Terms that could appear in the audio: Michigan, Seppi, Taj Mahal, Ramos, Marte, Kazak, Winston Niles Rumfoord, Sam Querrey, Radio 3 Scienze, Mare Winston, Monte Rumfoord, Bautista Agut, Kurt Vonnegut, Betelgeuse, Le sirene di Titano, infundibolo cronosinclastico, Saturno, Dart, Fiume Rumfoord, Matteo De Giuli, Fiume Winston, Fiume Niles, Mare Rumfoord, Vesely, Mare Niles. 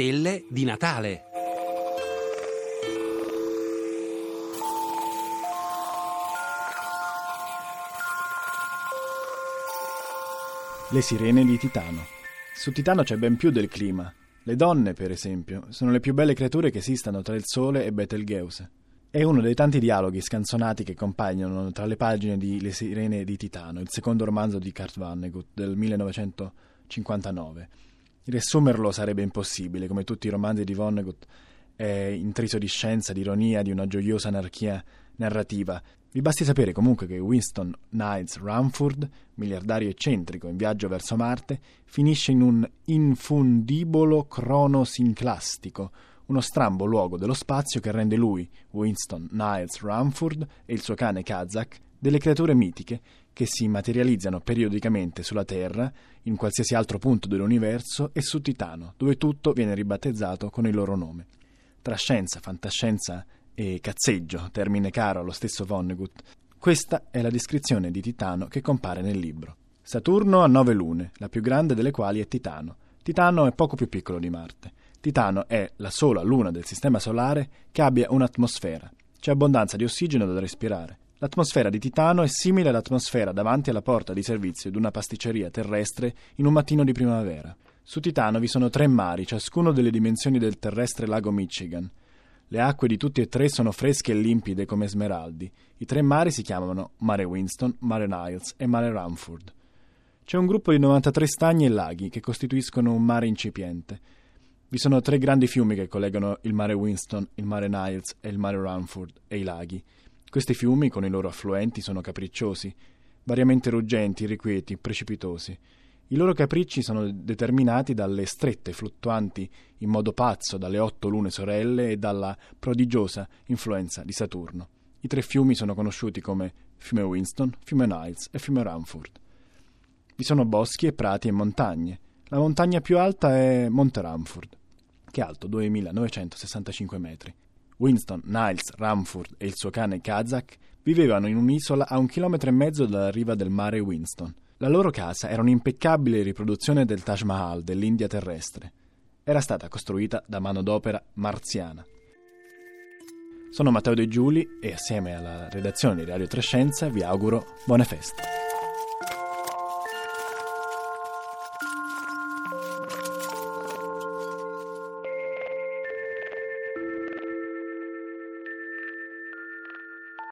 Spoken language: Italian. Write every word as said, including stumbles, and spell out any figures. stelle di Natale. Le sirene di Titano. Su Titano c'è ben più del clima. Le donne, per esempio, sono le più belle creature che esistano tra il Sole e Betelgeuse. È uno dei tanti dialoghi scanzonati che compaiono tra le pagine di Le sirene di Titano, il secondo romanzo di Kurt Vonnegut del millenovecentocinquantanove. Riassumerlo sarebbe impossibile, come tutti i romanzi di Vonnegut è intriso di scienza, di ironia, di una gioiosa anarchia narrativa. Vi basti sapere comunque che Winston Niles Rumfoord, miliardario eccentrico in viaggio verso Marte, finisce in un infundibolo cronosinclastico, uno strambo luogo dello spazio che rende lui, Winston Niles Rumfoord, e il suo cane Kazak, delle creature mitiche che si materializzano periodicamente sulla Terra, in qualsiasi altro punto dell'universo e su Titano, dove tutto viene ribattezzato con il loro nome. Tra scienza, fantascienza e cazzeggio, termine caro allo stesso Vonnegut. Questa è la descrizione di Titano che compare nel libro. Saturno ha nove lune, la più grande delle quali è Titano. Titano è poco più piccolo di Marte. Titano è la sola luna del sistema solare che abbia un'atmosfera. C'è abbondanza di ossigeno da respirare. L'atmosfera di Titano è simile all'atmosfera davanti alla porta di servizio di una pasticceria terrestre in un mattino di primavera. Su Titano vi sono tre mari, ciascuno delle dimensioni del terrestre lago Michigan. Le acque di tutti e tre sono fresche e limpide come smeraldi. I tre mari si chiamano Mare Winston, Mare Niles e Mare Rumfoord. C'è un gruppo di novantatré stagni e laghi che costituiscono un mare incipiente. Vi sono tre grandi fiumi che collegano il Mare Winston, il Mare Niles e il Mare Rumfoord e i laghi. Questi fiumi, con i loro affluenti, sono capricciosi, variamente ruggenti, irrequieti, precipitosi. I loro capricci sono determinati dalle strette fluttuanti in modo pazzo dalle otto lune sorelle e dalla prodigiosa influenza di Saturno. I tre fiumi sono conosciuti come Fiume Winston, Fiume Niles e Fiume Rumfoord. Vi sono boschi e prati e montagne. La montagna più alta è Monte Rumfoord, che è alto duemilanovecentosessantacinque metri. Winston Niles Rumfoord e il suo cane Kazak vivevano in un'isola a un chilometro e mezzo dalla riva del Mare Winston. La loro casa era un'impeccabile riproduzione del Taj Mahal dell'India terrestre. Era stata costruita da manodopera marziana. Sono Matteo De Giuli e assieme alla redazione di Radio tre Scienze vi auguro buone feste.